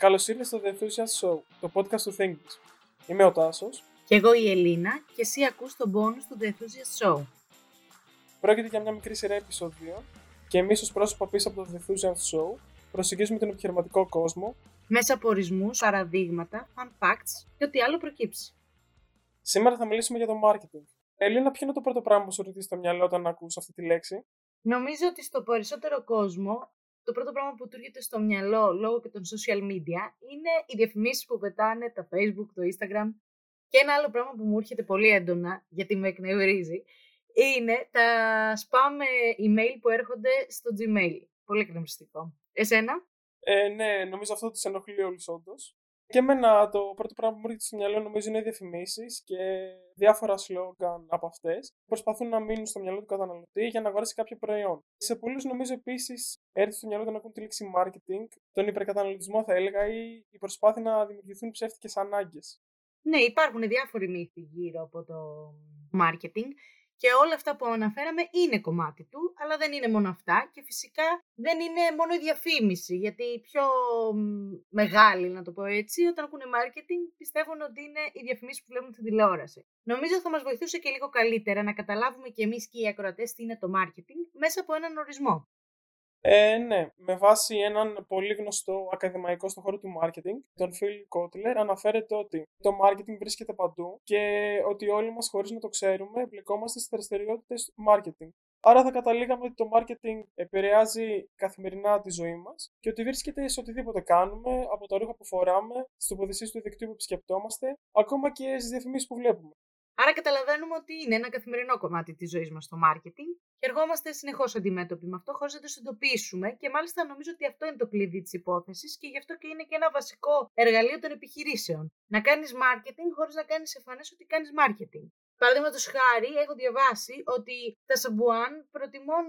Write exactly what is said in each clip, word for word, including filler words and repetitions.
Καλώς ήρθες στο The Enthusiast Show, το podcast του Thinking. Είμαι ο Τάσος. Και εγώ η Ελίνα και εσύ ακούς τον bonus του The Enthusiast Show. Πρόκειται για μια μικρή σειρά επεισόδιο και εμείς ως πρόσωπα πίσω από το The Enthusiast Show προσεγγίζουμε τον επιχειρηματικό κόσμο μέσα από ορισμούς, παραδείγματα, fun facts και ό,τι άλλο προκύψει. Σήμερα θα μιλήσουμε για το marketing. Ελίνα, ποιο είναι το πρώτο πράγμα που σου ρωτήσει στο μυαλό όταν ακούς αυτή τη λέξη? Νομίζω ότι στο περισσότερο κόσμο το πρώτο πράγμα που του έρχεται στο μυαλό λόγω και των social media είναι οι διαφημίσεις που πετάνε, τα Facebook, το Instagram. Και ένα άλλο πράγμα που μου έρχεται πολύ έντονα, γιατί με εκνευρίζει, είναι τα spam email που έρχονται στο Gmail. Πολύ εκνευριστικό. Εσένα? Ε, ναι, νομίζω αυτό τους ενοχλεί όλους όντως. Και εμένα το πρώτο πράγμα που μου έρχεται στο μυαλό νομίζω είναι οι διαφημίσεις και διάφορα σλόγγαν από αυτές που προσπαθούν να μείνουν στο μυαλό του καταναλωτή για να αγοράσει κάποιο προϊόν. Σε πολλούς νομίζω επίσης έρχεται στο μυαλό του να ακούν τη λέξη marketing, τον υπερκαταναλωτισμό θα έλεγα, ή η προσπάθεια να δημιουργηθούν ψεύτικες ανάγκες. Ναι, υπάρχουν διάφοροι μύθοι γύρω από το marketing και όλα αυτά που αναφέραμε είναι κομμάτι του, αλλά δεν είναι μόνο αυτά και φυσικά δεν είναι μόνο η διαφήμιση, γιατί οι πιο μεγάλοι, να το πω έτσι, όταν ακούνε marketing πιστεύουν ότι είναι οι διαφημίσεις που βλέπουν στην τηλεόραση. Νομίζω θα μας βοηθούσε και λίγο καλύτερα να καταλάβουμε και εμείς και οι ακροατές τι είναι το marketing μέσα από έναν ορισμό. Ε, ναι, με βάση έναν πολύ γνωστό ακαδημαϊκό στον χώρο του marketing, τον Phil Kotler, αναφέρεται ότι το marketing βρίσκεται παντού και ότι όλοι μας, χωρίς να το ξέρουμε, εμπλεκόμαστε στις δραστηριότητες του marketing. Άρα θα καταλήγαμε ότι το marketing επηρεάζει καθημερινά τη ζωή μας και ότι βρίσκεται σε οτιδήποτε κάνουμε, από τα ρούχα που φοράμε, στις τοποθεσίες του δικτύου που επισκεπτόμαστε, ακόμα και στις διαφημίσεις που βλέπουμε. Άρα καταλαβαίνουμε ότι είναι ένα καθημερινό κομμάτι της ζωής μας το marketing και εργόμαστε συνεχώς αντιμέτωποι με αυτό χωρίς να το συνειδητοποιήσουμε και μάλιστα νομίζω ότι αυτό είναι το κλειδί της υπόθεσης και γι' αυτό και είναι και ένα βασικό εργαλείο των επιχειρήσεων. Να κάνεις marketing χωρίς να κάνεις εμφανές ότι κάνεις marketing. Παραδείγματος χάρη, έχω διαβάσει ότι τα σαμπουάν προτιμούν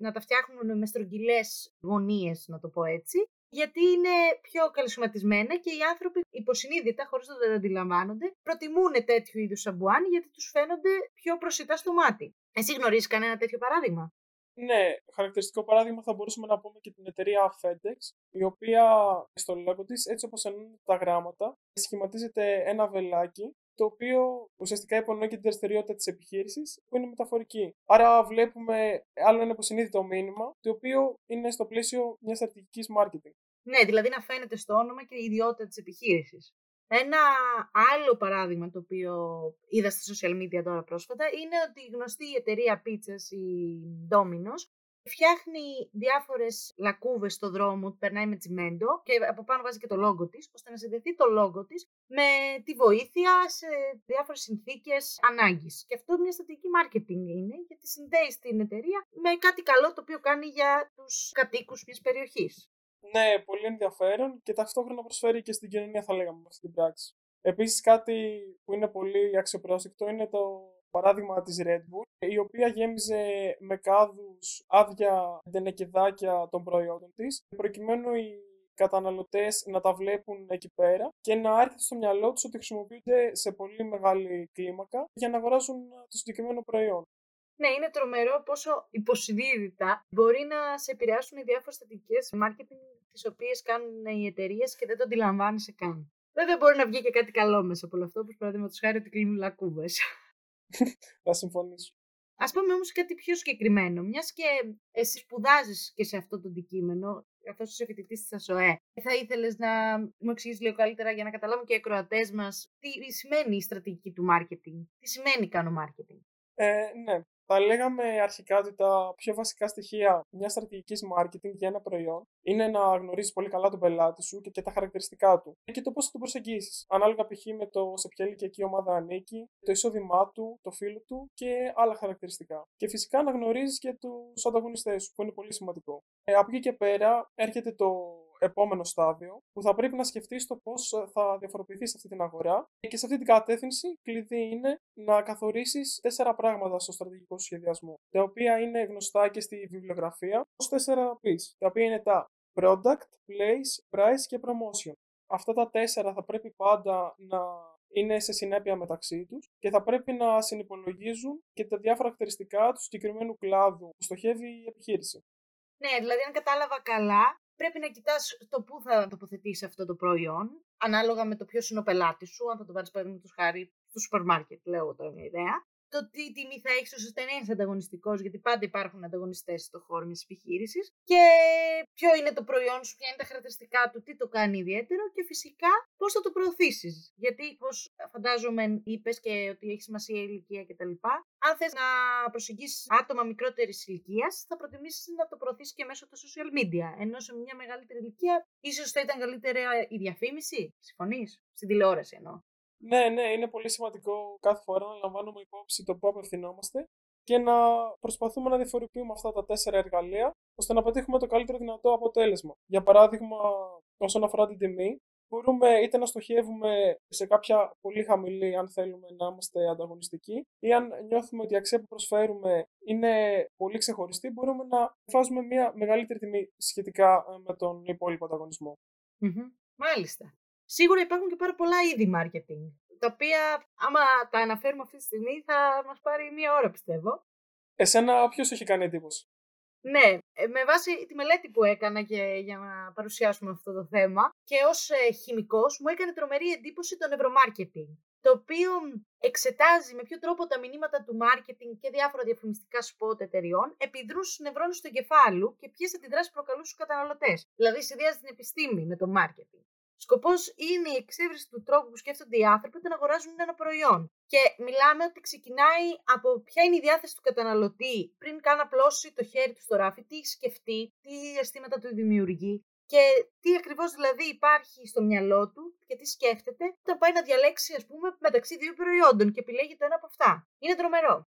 να τα φτιάχνουν με στρογγυλές γωνίες, να το πω έτσι, γιατί είναι πιο καλυσματισμένα και οι άνθρωποι υποσυνείδητα, χωρίς να το αντιλαμβάνονται, προτιμούν τέτοιου είδους σαμπουάν γιατί τους φαίνονται πιο προσιτά στο μάτι. Εσύ γνωρίζεις κανένα τέτοιο παράδειγμα? Ναι, χαρακτηριστικό παράδειγμα θα μπορούσαμε να πούμε και την εταιρεία FedEx, η οποία στο λόγο της, έτσι όπως εννοούν τα γράμματα, σχηματίζεται ένα βελάκι, το οποίο ουσιαστικά υπονοεί και την δραστηριότητα της επιχείρησης, που είναι μεταφορική. Άρα βλέπουμε άλλο ένα υποσυνείδητο μήνυμα, το οποίο είναι στο πλαίσιο μιας στρατηγικής marketing. Ναι, δηλαδή να φαίνεται στο όνομα και η ιδιότητα της επιχείρησης. Ένα άλλο παράδειγμα το οποίο είδα στα social media τώρα πρόσφατα είναι ότι η γνωστή εταιρεία πίτσας, η Dominos, φτιάχνει διάφορες λακκούβες στο δρόμο, περνάει με τσιμέντο και από πάνω βάζει και το λόγο της, ώστε να συνδεθεί το λόγο της με τη βοήθεια σε διάφορες συνθήκες ανάγκης. Και αυτό μια στρατηγική marketing είναι, γιατί συνδέει στην εταιρεία με κάτι καλό το οποίο κάνει για τους κατοίκους μιας περιοχής. Ναι, πολύ ενδιαφέρον και ταυτόχρονα προσφέρει και στην κοινωνία, θα λέγαμε, στην πράξη. Επίσης, κάτι που είναι πολύ αξιοπρόσεκτο είναι το παράδειγμα της Red Bull, η οποία γέμιζε με κάδους άδεια ντενεκεδάκια των προϊόντων της, προκειμένου οι καταναλωτές να τα βλέπουν εκεί πέρα και να έρχεται στο μυαλό τους ότι χρησιμοποιούνται σε πολύ μεγάλη κλίμακα για να αγοράζουν το συγκεκριμένο προϊόν. Ναι, είναι τρομερό πόσο υποσυνείδητα μπορεί να σε επηρεάσουν οι διάφορες στρατηγικές marketing τις οποίες κάνουν οι εταιρείες και δεν το αντιλαμβάνεσαι καν. Βέβαια μπορεί να βγει και κάτι καλό μέσα από όλο αυτό, όπως παραδείγματος χάρη ότι κλείνουν λακκούβες. Θα συμφωνήσω. Ας πούμε όμως κάτι πιο συγκεκριμένο, μιας και εσύ σπουδάζεις και σε αυτό το αντικείμενο, καθώς είσαι φοιτητής της ΑΣΟΕ. Θα ήθελες να μου εξηγήσεις λίγο καλύτερα για να καταλάβουν και οι ακροατές μας τι σημαίνει η στρατηγική του marketing, τι σημαίνει κάνω marketing. Ε, ναι. Θα λέγαμε αρχικά ότι τα πιο βασικά στοιχεία μιας στρατηγικής marketing για ένα προϊόν είναι να γνωρίζεις πολύ καλά τον πελάτη σου και, και τα χαρακτηριστικά του και το πώς θα τον προσεγγίσεις, ανάλογα π.χ. με το σε ποια ηλικιακή ομάδα ανήκει, το εισόδημά του, το φύλο του και άλλα χαρακτηριστικά. Και φυσικά να γνωρίζεις και τους ανταγωνιστές σου, που είναι πολύ σημαντικό. Ε, από εκεί και πέρα έρχεται το επόμενο στάδιο, που θα πρέπει να σκεφτείς το πώς θα διαφοροποιηθείς σε αυτή την αγορά. Και σε αυτή την κατεύθυνση, κλειδί είναι να καθορίσεις τέσσερα πράγματα στο στρατηγικό σου σχεδιασμό, τα οποία είναι γνωστά και στη βιβλιογραφία ως τέσσερα P's, τα οποία είναι τα Product, Place, Price και Promotion. Αυτά τα τέσσερα θα πρέπει πάντα να είναι σε συνέπεια μεταξύ τους και θα πρέπει να συνυπολογίζουν και τα διάφορα χαρακτηριστικά του συγκεκριμένου κλάδου που στοχεύει η επιχείρηση. Ναι, δηλαδή αν κατάλαβα καλά, πρέπει να κοιτάς το πού θα τοποθετήσεις αυτό το προϊόν, ανάλογα με το ποιος είναι ο πελάτης σου, αν θα το βάλεις παραδείγματος χάρη στο σούπερ μάρκετ, λέω τώρα μια ιδέα. Το τι τιμή θα έχεις, ώστε να είσαι ανταγωνιστικός, γιατί πάντα υπάρχουν ανταγωνιστές στο χώρο μιας επιχείρησης. Και ποιο είναι το προϊόν σου, ποια είναι τα χαρακτηριστικά του, τι το κάνει ιδιαίτερο και φυσικά πώς θα το προωθήσεις. Γιατί, όπως φαντάζομαι, είπες και ότι έχει σημασία η ηλικία κτλ. Αν θες να προσεγγίσεις άτομα μικρότερης ηλικίας, θα προτιμήσεις να το προωθήσεις και μέσω των social media. Ενώ σε μια μεγαλύτερη ηλικία, ίσως θα ήταν καλύτερη η διαφήμιση. Συμφωνείς? Στην τηλεόραση εννοώ. Ναι, ναι, είναι πολύ σημαντικό κάθε φορά να λαμβάνουμε υπόψη το που απευθυνόμαστε και να προσπαθούμε να διαφοροποιούμε αυτά τα τέσσερα εργαλεία ώστε να πετύχουμε το καλύτερο δυνατό αποτέλεσμα. Για παράδειγμα, όσον αφορά την τιμή, μπορούμε είτε να στοχεύουμε σε κάποια πολύ χαμηλή, αν θέλουμε να είμαστε ανταγωνιστικοί, ή αν νιώθουμε ότι η αξία που προσφέρουμε είναι πολύ ξεχωριστή, μπορούμε να βάζουμε μια μεγαλύτερη τιμή σχετικά με τον υπόλοιπο ανταγωνισμό. Mm-hmm. Μάλιστα. Σίγουρα υπάρχουν και πάρα πολλά είδη marketing, τα οποία άμα τα αναφέρουμε αυτή τη στιγμή θα μας πάρει μία ώρα, πιστεύω. Εσένα ποιος έχει κάνει εντύπωση? Ναι, με βάση τη μελέτη που έκανα και για να παρουσιάσουμε αυτό το θέμα και ως χημικός μου έκανε τρομερή εντύπωση το neuromarketing, το οποίο εξετάζει με ποιο τρόπο τα μηνύματα του marketing και διάφορα διαφημιστικά σπότ εταιριών επιδρούν στους νευρώνες του εγκεφάλου και ποιες αντιδράσεις προκαλούν στους καταναλωτές. Δηλαδή, συνδυάζει την επιστήμη με το marketing. Σκοπός είναι η εξέβριση του τρόπου που σκέφτονται οι άνθρωποι όταν αγοράζουν ένα προϊόν. Και μιλάμε ότι ξεκινάει από ποια είναι η διάθεση του καταναλωτή πριν καν απλώσει το χέρι του στο ράφι, τι έχει σκεφτεί, τι αισθήματα του δημιουργεί και τι ακριβώς δηλαδή υπάρχει στο μυαλό του και τι σκέφτεται όταν πάει να διαλέξει, ας πούμε, μεταξύ δύο προϊόντων και επιλέγει το ένα από αυτά. Είναι τρομερό.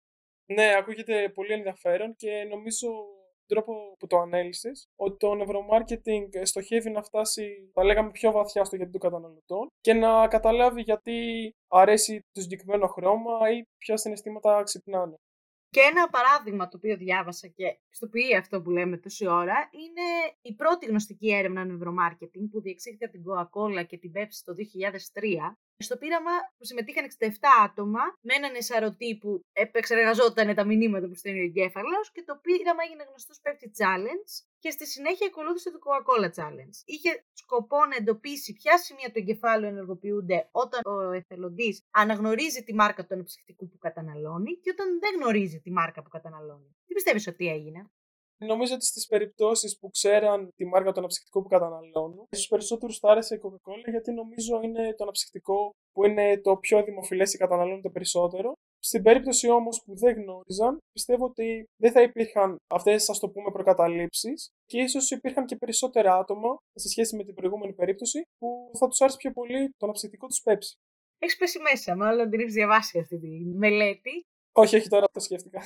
Ναι, ακούγεται πολύ ενδιαφέρον και νομίζω, τρόπο που το ανέλυσες, ότι το neuromarketing στοχεύει να φτάσει, τα λέγαμε, πιο βαθιά στο γιατί των καταναλωτών και να καταλάβει γιατί αρέσει το συγκεκριμένο χρώμα ή ποια συναισθήματα ξυπνάνε. Και ένα παράδειγμα το οποίο διάβασα και πιστοποιεί αυτό που λέμε τόση ώρα είναι η πρώτη γνωστική έρευνα neuromarketing που διεξήχθηκε από την Coca-Cola και την Pepsi το δύο χιλιάδες τρία. Στο πείραμα που συμμετείχαν εξήντα επτά άτομα με έναν εσαρωτή που επεξεργαζόταν τα μηνύματα που στέλνει ο εγκέφαλος και το πείραμα έγινε γνωστό ως Pepsi Challenge και στη συνέχεια ακολούθησε το Coca-Cola Challenge. Είχε σκοπό να εντοπίσει ποια σημεία του εγκεφάλου ενεργοποιούνται όταν ο εθελοντής αναγνωρίζει τη μάρκα του αναψυχτικού που καταναλώνει και όταν δεν γνωρίζει τη μάρκα που καταναλώνει. Τι πιστεύεις ότι έγινε? Νομίζω ότι στις περιπτώσεις που ξέραν τη μάρκα του αναψυχτικού που καταναλώνουν, στους περισσότερους θα άρεσε η Coca-Cola, γιατί νομίζω είναι το αναψυχτικό που είναι το πιο δημοφιλές και καταναλώνεται περισσότερο. Στην περίπτωση όμως που δεν γνώριζαν, πιστεύω ότι δεν θα υπήρχαν αυτές, ας το πούμε, προκαταλήψεις και ίσως υπήρχαν και περισσότερα άτομα σε σχέση με την προηγούμενη περίπτωση που θα τους άρεσε πιο πολύ το αναψυχτικό τους Pepsi. Έχεις πέσει μέσα, μάλλον την έχεις διαβάσει αυτή τη μελέτη. Όχι, όχι, τώρα το σκέφτηκα.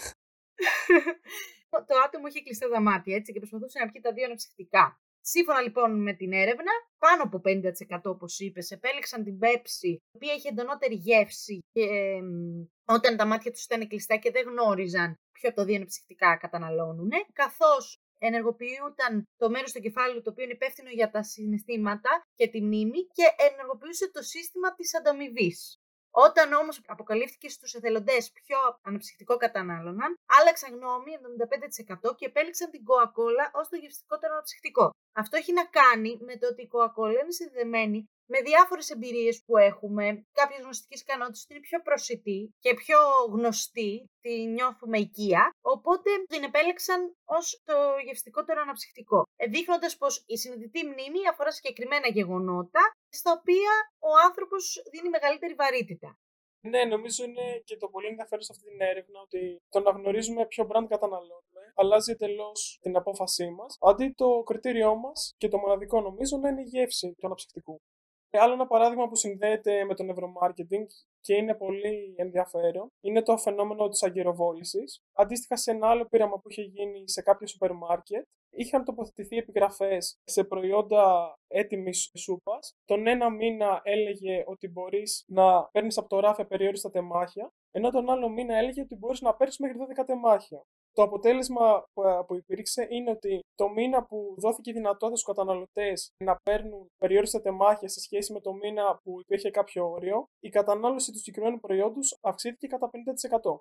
Το άτομο είχε κλειστά τα μάτια έτσι, και προσπαθούσε να πιει τα δύο αναψυχτικά. Σύμφωνα λοιπόν με την έρευνα, πάνω από πενήντα τοις εκατό, όπως είπες, επέλεξαν την Pepsi, η οποία είχε εντονότερη γεύση και ε, όταν τα μάτια τους ήταν κλειστά και δεν γνώριζαν ποιο από τα δύο αναψυχτικά καταναλώνουν, καθώς ενεργοποιούταν το μέρος του εγκεφάλου το οποίο είναι υπεύθυνο για τα συναισθήματα και τη μνήμη και ενεργοποιούσε το σύστημα της ανταμοιβής. Όταν όμως αποκαλύφθηκε στους εθελοντές ποιο αναψυχτικό κατανάλωναν, άλλαξαν γνώμη εβδομήντα πέντε τοις εκατό και επέλεξαν την Coca-Cola ως το γευστικότερο αναψυχτικό. Αυτό έχει να κάνει με το ότι η Coca-Cola είναι συνδεδεμένη με διάφορες εμπειρίες που έχουμε, κάποιες γνωστικές ικανότητες, ότι είναι πιο προσιτή και πιο γνωστή, τη νιώθουμε οικία, οπότε την επέλεξαν ως το γευστικότερο αναψυχτικό, δείχνοντας πως η συνειδητή μνήμη αφορά συγκεκριμένα γεγονότα, στα οποία ο άνθρωπος δίνει μεγαλύτερη βαρύτητα. Ναι, νομίζω είναι και το πολύ ενδιαφέρον σε αυτή την έρευνα ότι το να γνωρίζουμε ποιο brand καταναλώνουμε αλλάζει εντελώς την απόφασή μας, αντί το κριτήριό μας και το μοναδικό νομίζω να είναι η γεύση του αναψυχτικού. Άλλο ένα παράδειγμα που συνδέεται με το neuromarketing και είναι πολύ ενδιαφέρον είναι το φαινόμενο της αγκυροβόλησης. Αντίστοιχα σε ένα άλλο πείραμα που είχε γίνει σε κάποιο σούπερ μάρκετ, είχαν τοποθετηθεί επιγραφές σε προϊόντα έτοιμης σούπας. Τον ένα μήνα έλεγε ότι μπορείς να παίρνεις από το ράφι περιόριστα τεμάχια, ενώ τον άλλο μήνα έλεγε ότι μπορείς να παίρνεις μέχρι δώδεκα τεμάχια. Το αποτέλεσμα που υπήρξε είναι ότι το μήνα που δόθηκε η δυνατότητα στους καταναλωτές να παίρνουν περιόριστα τεμάχια σε σχέση με το μήνα που υπήρχε κάποιο όριο, η κατανάλωση του συγκεκριμένου προϊόντος αυξήθηκε κατά πενήντα τοις εκατό.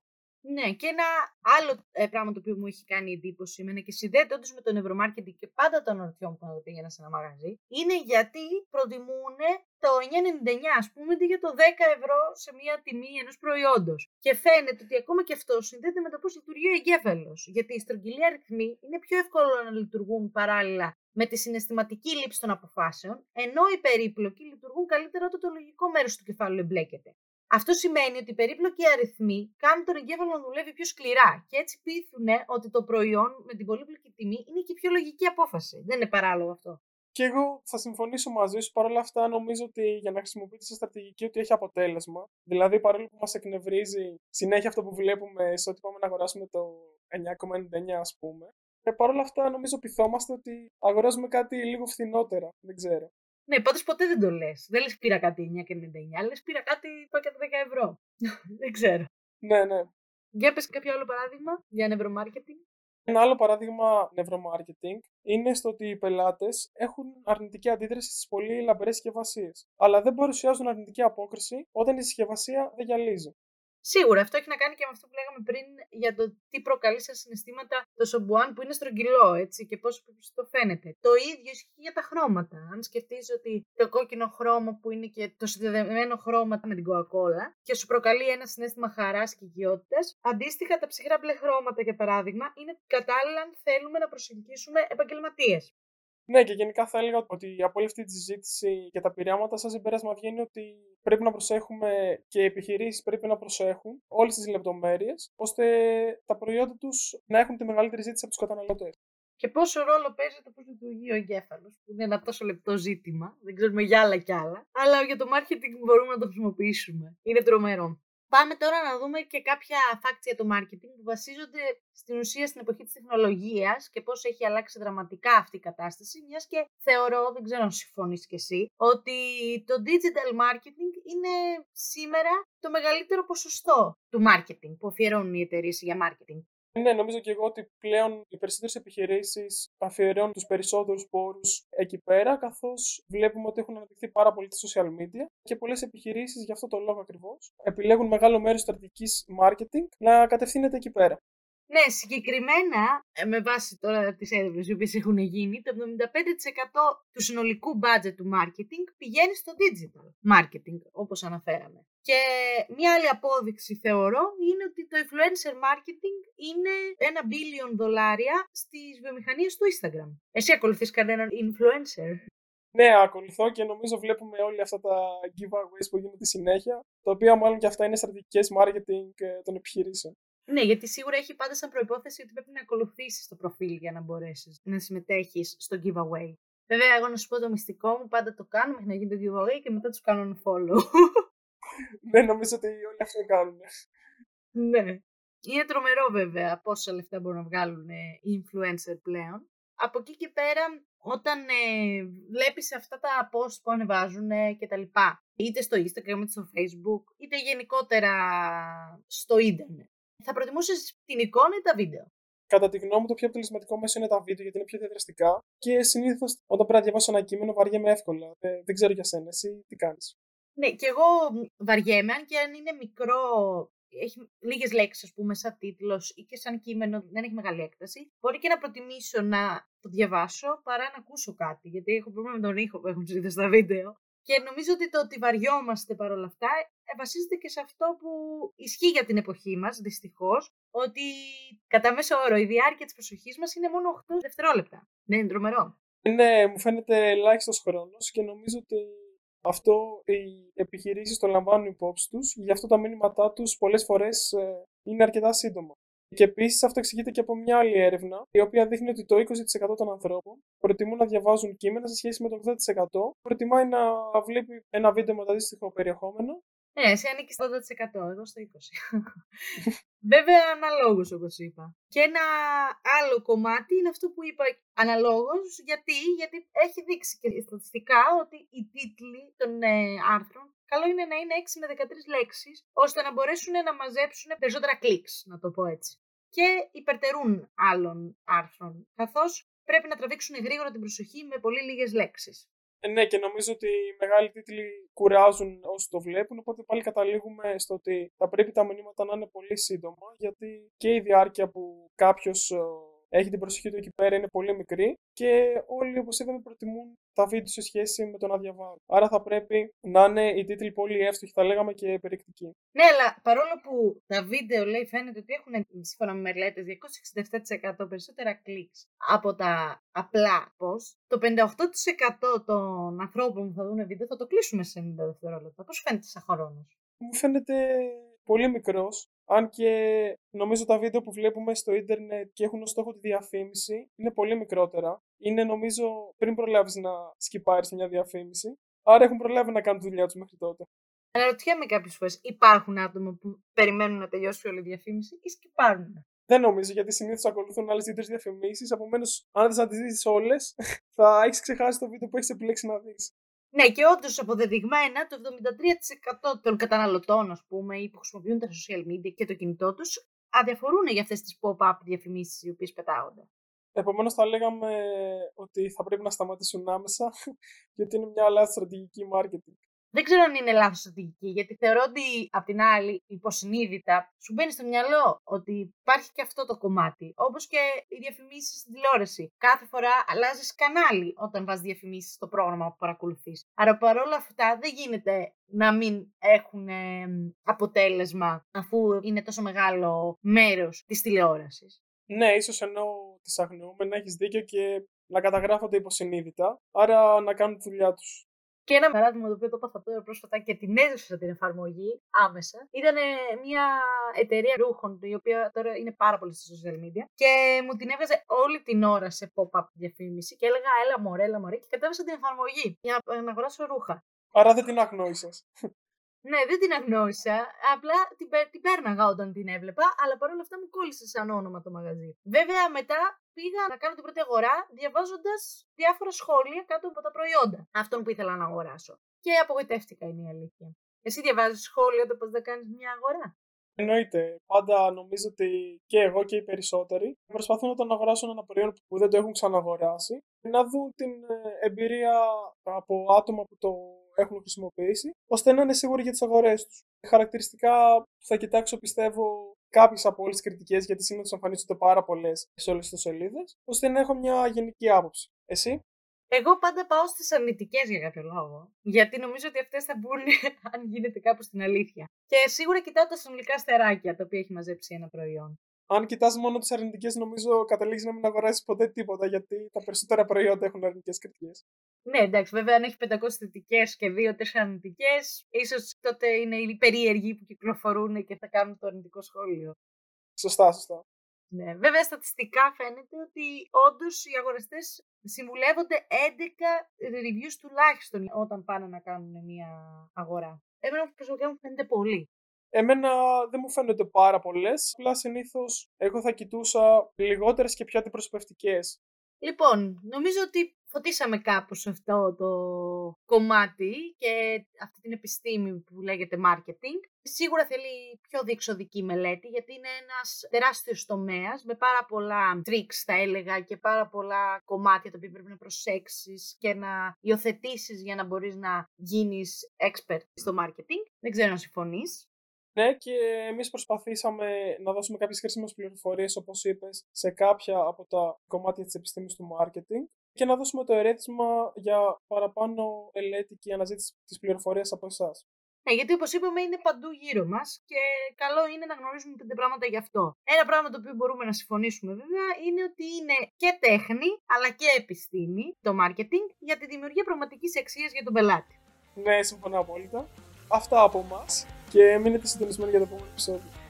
Ναι, και ένα άλλο ε, πράγμα το οποίο μου έχει κάνει εντύπωση εμένα και συνδέεται όντως με το neuromarketing και πάντα των ορθιών που να το πήγαινα σε ένα μαγαζί, είναι γιατί προτιμούν το εννιά ενενήντα εννιά, ας πούμε, για το δέκα ευρώ σε μια τιμή ενός προϊόντος. Και φαίνεται ότι ακόμα και αυτό συνδέεται με το πώς λειτουργεί ο εγκέφαλος. Γιατί οι στρογγυλοί αριθμοί είναι πιο εύκολο να λειτουργούν παράλληλα με τη συναισθηματική λήψη των αποφάσεων, ενώ οι περίπλοκοι λειτουργούν καλύτερα όταν το λογικό μέρος του κεφάλου εμπλέκεται. Αυτό σημαίνει ότι οι περίπλοκοι αριθμοί κάνουν τον εγκέφαλο να δουλεύει πιο σκληρά και έτσι πείθουν ότι το προϊόν με την πολύπλοκη τιμή είναι και η πιο λογική απόφαση. Δεν είναι παράλογο αυτό. Και εγώ θα συμφωνήσω μαζί σου. Παρ' όλα αυτά, νομίζω ότι για να χρησιμοποιείτε σε στρατηγική ότι έχει αποτέλεσμα. Δηλαδή, παρόλο που μας εκνευρίζει συνέχεια αυτό που βλέπουμε σε ό,τι πάμε να αγοράσουμε το εννιά ενενήντα εννιά, ας πούμε. Και παρ' όλα αυτά, νομίζω πειθόμαστε ότι αγοράζουμε κάτι λίγο φθηνότερα. Δεν ξέρω. Ναι, πάντως ποτέ δεν το λες. Δεν λες πήρα κάτι εννιά ενενήντα εννιά, λες πήρα κάτι πακέτο δέκα ευρώ. Δεν ξέρω. Ναι, ναι. Για πες κάποιο άλλο παράδειγμα για νευρομάρκετινγκ. Ένα άλλο παράδειγμα νευρομάρκετινγκ είναι στο ότι οι πελάτες έχουν αρνητική αντίδραση στις πολύ λαμπερές συσκευασίες. Αλλά δεν παρουσιάζουν αρνητική απόκριση όταν η συσκευασία δεν γυαλίζει. Σίγουρα, αυτό έχει να κάνει και με αυτό που λέγαμε πριν για το τι προκαλεί σε συναισθήματα το σομπουάν που είναι στρογγυλό, έτσι, και πόσο το φαίνεται. Το ίδιο ισχύει για τα χρώματα. Αν σκεφτείς ότι το κόκκινο χρώμα που είναι και το συνδεδεμένο χρώμα με την Coca-Cola και σου προκαλεί ένα συναίσθημα χαράς και οικειότητας, αντίστοιχα τα ψυχρά μπλε χρώματα, για παράδειγμα, είναι κατάλληλα αν θέλουμε να προσελκύσουμε επαγγελματίες. Ναι, και γενικά θα έλεγα ότι από όλη αυτή τη συζήτηση και τα πειράματα, σαν συμπέρασμα βγαίνει ότι πρέπει να προσέχουμε και οι επιχειρήσεις πρέπει να προσέχουν όλες τις λεπτομέρειες, ώστε τα προϊόντα τους να έχουν τη μεγαλύτερη ζήτηση από τους καταναλωτές. Και πόσο ρόλο παίζει το πώς λειτουργεί ο εγκέφαλος, που είναι ένα τόσο λεπτό ζήτημα, δεν ξέρουμε για άλλα κι άλλα, αλλά για το marketing μπορούμε να το χρησιμοποιήσουμε. Είναι τρομερό. Πάμε τώρα να δούμε και κάποια facts για το marketing που βασίζονται στην ουσία στην εποχή της τεχνολογίας και πώς έχει αλλάξει δραματικά αυτή η κατάσταση, μιας και θεωρώ, δεν ξέρω αν συμφωνείς κι εσύ, ότι το digital marketing είναι σήμερα το μεγαλύτερο ποσοστό του marketing που αφιερώνουν οι εταιρείες για marketing. Ναι, νομίζω και εγώ ότι πλέον οι περισσότερες επιχειρήσεις αφιερώνουν τους περισσότερους πόρους εκεί πέρα, καθώς βλέπουμε ότι έχουν αναπτυχθεί πάρα πολύ τα social media και πολλές επιχειρήσεις, γι' αυτό το λόγο ακριβώς, επιλέγουν μεγάλο μέρος στρατηγικής marketing να κατευθύνεται εκεί πέρα. Ναι, συγκεκριμένα, με βάση τώρα τις έρευνες οι οποίες έχουν γίνει, το εβδομήντα πέντε τοις εκατό του συνολικού budget του marketing πηγαίνει στο digital marketing, όπως αναφέραμε. Και μια άλλη απόδειξη θεωρώ είναι ότι το influencer marketing είναι ένα billion δολάρια στις βιομηχανίες του Instagram. Εσύ ακολουθείς κανέναν influencer? Ναι, ακολουθώ και νομίζω βλέπουμε όλοι αυτά τα giveaways που γίνονται συνέχεια, τα οποία μάλλον και αυτά είναι στρατηγικές marketing των επιχειρήσεων. Ναι, γιατί σίγουρα έχει πάντα σαν προϋπόθεση ότι πρέπει να ακολουθήσεις το προφίλ για να μπορέσεις να συμμετέχεις στο giveaway. Βέβαια, εγώ να σου πω το μυστικό μου, πάντα το κάνω μέχρι να γίνει το giveaway και μετά τους κάνω follow. Ναι, νομίζω ότι όλοι αυτό κάνουν. Ναι. Είναι τρομερό βέβαια πόσα λεφτά μπορούν να βγάλουν οι influencer πλέον. Από εκεί και πέρα, όταν ε, βλέπεις αυτά τα post που ανεβάζουν ε, και τα λοιπά, είτε στο Instagram, είτε στο Facebook, είτε γενικότερα στο ίντερνετ, θα προτιμούσες την εικόνα ή τα βίντεο? Κατά τη γνώμη μου, το πιο αποτελεσματικό μέσο είναι τα βίντεο, γιατί είναι πιο διαδραστικά και συνήθως όταν πρέπει να διαβάσω ένα κείμενο, βαριέμαι εύκολα. Ε, δεν ξέρω για σένα, εσύ τι κάνεις? Ναι, και εγώ βαριέμαι, αν και αν είναι μικρό, έχει λίγες λέξεις, ας πούμε, σαν τίτλος ή και σαν κείμενο, δεν έχει μεγάλη έκταση. Μπορεί και να προτιμήσω να το διαβάσω παρά να ακούσω κάτι, γιατί έχω πρόβλημα με τον ήχο που έχουν συνήθως στα βίντεο. Και νομίζω ότι το ότι βαριόμαστε παρόλα αυτά βασίζεται και σε αυτό που ισχύει για την εποχή μας, δυστυχώς, ότι κατά μέσο όρο η διάρκεια της προσοχής μας είναι μόνο οκτώ δευτερόλεπτα. Ναι, είναι τρομερό. Ναι, μου φαίνεται ελάχιστος χρόνος και νομίζω ότι αυτό οι επιχειρήσεις το λαμβάνουν υπόψη τους, γι' αυτό τα μήνυματά τους πολλές φορές είναι αρκετά σύντομα. Και επίσης αυτό εξηγείται και από μια άλλη έρευνα, η οποία δείχνει ότι το είκοσι τοις εκατό των ανθρώπων προτιμούν να διαβάζουν κείμενα σε σχέση με το ογδόντα τοις εκατό που προτιμάει να βλέπει ένα βίντεο με το αντίστοιχο περιεχόμενο. Ναι, εσύ ανήκεις στο ογδόντα τοις εκατό, εγώ στο είκοσι τοις εκατό. Βέβαια, αναλόγως όπως είπα. Και ένα άλλο κομμάτι είναι αυτό που είπα αναλόγως, γιατί, γιατί έχει δείξει και στατιστικά ότι οι τίτλοι των ε, άρθρων καλό είναι να είναι έξι με δεκατρείς λέξεις, ώστε να μπορέσουν να μαζέψουν περισσότερα κλικς, να το πω έτσι. Και υπερτερούν άλλων άρθρων, καθώς πρέπει να τραβήξουν γρήγορα την προσοχή με πολύ λίγες λέξεις. Ε, ναι, και νομίζω ότι οι μεγάλοι τίτλοι κουράζουν όσοι το βλέπουν, οπότε πάλι καταλήγουμε στο ότι θα πρέπει τα μηνύματα να είναι πολύ σύντομα, γιατί και η διάρκεια που κάποιος έχει την προσοχή του εκεί πέρα είναι πολύ μικρή και όλοι, όπως είδαμε, προτιμούν τα βίντεο σε σχέση με το να διαβάζουν. Άρα θα πρέπει να είναι οι τίτλοι πολύ εύστοχοι, θα λέγαμε, και περιεκτικοί. Ναι, αλλά παρόλο που τα βίντεο, λέει, φαίνεται ότι έχουν, σύμφωνα με μελέτες, διακόσια εξήντα επτά τοις εκατό περισσότερα κλικς από τα απλά post, το πενήντα οκτώ τοις εκατό των ανθρώπων που θα δουν βίντεο θα το κλείσουμε σε ενενήντα δευτερόλεπτα. Πώς φαίνεται σαν χρόνος? Μου φαίνεται πολύ μικρός. Αν και νομίζω τα βίντεο που βλέπουμε στο ίντερνετ και έχουν ως στόχο τη διαφήμιση είναι πολύ μικρότερα. Είναι, νομίζω, πριν προλάβεις να σκυπάρεις μια διαφήμιση. Άρα έχουν προλάβει να κάνουν τη δουλειά τους μέχρι τότε. Αναρωτιέμαι κάποιες φορές, υπάρχουν άτομα που περιμένουν να τελειώσει όλη η διαφήμιση ή σκυπάρουν? Δεν νομίζω, γιατί συνήθως ακολουθούν άλλες δύο-τρεις διαφημίσεις. Επομένως, αν δεν θα τις δεις όλες, θα έχεις ξεχάσει το βίντεο που έχεις επιλέξει να δεις. Ναι, και όντως αποδεδειγμένα το εβδομήντα τρία τοις εκατό των καταναλωτών, ας πούμε, ή που χρησιμοποιούν τα social media και το κινητό τους, αδιαφορούν για αυτές τις pop-up διαφημίσεις οι οποίες πετάγονται. Επομένως, θα λέγαμε ότι θα πρέπει να σταματήσουν άμεσα, γιατί είναι μια λάθος στρατηγική marketing. Δεν ξέρω αν είναι λάθος στρατηγική, γιατί θεωρώ ότι απ' την άλλη υποσυνείδητα σου μπαίνει στο μυαλό ότι υπάρχει και αυτό το κομμάτι. Όπως και οι διαφημίσεις στην τηλεόραση. Κάθε φορά αλλάζεις κανάλι όταν βάζεις διαφημίσεις στο πρόγραμμα που παρακολουθείς. Άρα παρόλα αυτά δεν γίνεται να μην έχουν αποτέλεσμα, αφού είναι τόσο μεγάλο μέρος της τηλεόρασης. Ναι, ίσως ενώ τις αγνοούμε να έχεις δίκιο και να καταγράφονται υποσυνείδητα, άρα να κάνουν τη δουλειά τους. Και ένα παράδειγμα το οποίο το είπα τώρα πρόσφατα και την έζησα την εφαρμογή άμεσα, ήταν μια εταιρεία ρούχων, η οποία τώρα είναι πάρα πολύ στα social media, και μου την έβγαζε όλη την ώρα σε pop-up διαφήμιση και έλεγα έλα μωρέ, έλα μωρέ, και κατέβασα την εφαρμογή για να αγοράσω ρούχα. Άρα δεν την αγνώρισες? Ναι, δεν την αγνώρισα, απλά την, πε, την πέρναγα όταν την έβλεπα, αλλά παρόλα αυτά μου κόλλησε σαν όνομα το μαγαζί. Βέβαια μετά πήγα να κάνω την πρώτη αγορά διαβάζοντας διάφορα σχόλια κάτω από τα προϊόντα αυτών που ήθελα να αγοράσω. Και απογοητεύτηκα, είναι η αλήθεια. Εσύ διαβάζεις σχόλια όταν πας να κάνεις μια αγορά? Εννοείται. Πάντα νομίζω ότι και εγώ και οι περισσότεροι προσπαθούν όταν αγοράσουν ένα προϊόν που δεν το έχουν ξαναγοράσει να δουν την εμπειρία από άτομα που το έχουν χρησιμοποιήσει, ώστε να είναι σίγουροι για τις αγορές τους. Χαρακτηριστικά θα κοιτάξω, πιστεύω, κάποιες από όλες τις κριτικές, γιατί σήμερα τους εμφανίζονται πάρα πολλές σε όλες τις σελίδες, ώστε να έχω μια γενική άποψη. Εσύ? Εγώ πάντα πάω στις αρνητικές για κάποιο λόγο, γιατί νομίζω ότι αυτές θα μπουν αν γίνεται κάπου στην αλήθεια. Και σίγουρα κοιτάω τα συνολικά στεράκια τα οποία έχει μαζέψει ένα προϊόν. Αν κοιτάς μόνο τις αρνητικές, νομίζω καταλήγεις να μην αγοράσεις ποτέ τίποτα, γιατί τα περισσότερα προϊόντα έχουν αρνητικές κριτικές. Ναι, εντάξει, βέβαια, αν έχει πεντακόσιες θετικές και δύο τέσσερα αρνητικές, ίσως τότε είναι οι περίεργοι που κυκλοφορούν και θα κάνουν το αρνητικό σχόλιο. Σωστά, σωστά. Ναι, βέβαια, στατιστικά φαίνεται ότι όντως οι αγοραστές συμβουλεύονται έντεκα reviews τουλάχιστον όταν πάνε να κάνουν μια αγορά. Εμένα προσωπικά μου φαίνεται πολύ. Εμένα δεν μου φαίνονται πάρα πολλές, απλά συνήθως εγώ θα κοιτούσα λιγότερες και πιο αντιπροσωπευτικές. Λοιπόν, νομίζω ότι φωτίσαμε κάπως σε αυτό το κομμάτι και αυτή την επιστήμη που λέγεται marketing. Σίγουρα θέλει πιο διεξοδική μελέτη, γιατί είναι ένας τεράστιος τομέας με πάρα πολλά tricks, θα έλεγα, και πάρα πολλά κομμάτια τα οποία πρέπει να προσέξεις και να υιοθετήσεις για να μπορείς να γίνεις expert στο marketing. Δεν ξέρω αν συμφωνείς. Ναι, και εμείς προσπαθήσαμε να δώσουμε κάποιες χρήσιμες πληροφορίες, όπως είπες, σε κάποια από τα κομμάτια της επιστήμης του marketing και να δώσουμε το ερέθισμα για παραπάνω μελέτη και αναζήτηση της πληροφορίας από εσάς. Ναι, γιατί όπως είπαμε είναι παντού γύρω μας και καλό είναι να γνωρίζουμε πέντε πράγματα γι' αυτό. Ένα πράγμα το οποίο μπορούμε να συμφωνήσουμε βέβαια είναι ότι είναι και τέχνη αλλά και επιστήμη το marketing για τη δημιουργία πραγματικής αξίας για τον πελάτη. Ναι, συμφωνώ απόλυτα. Αυτά από εμάς. Και μείνετε συντονισμένοι για το επόμενο επεισόδιο.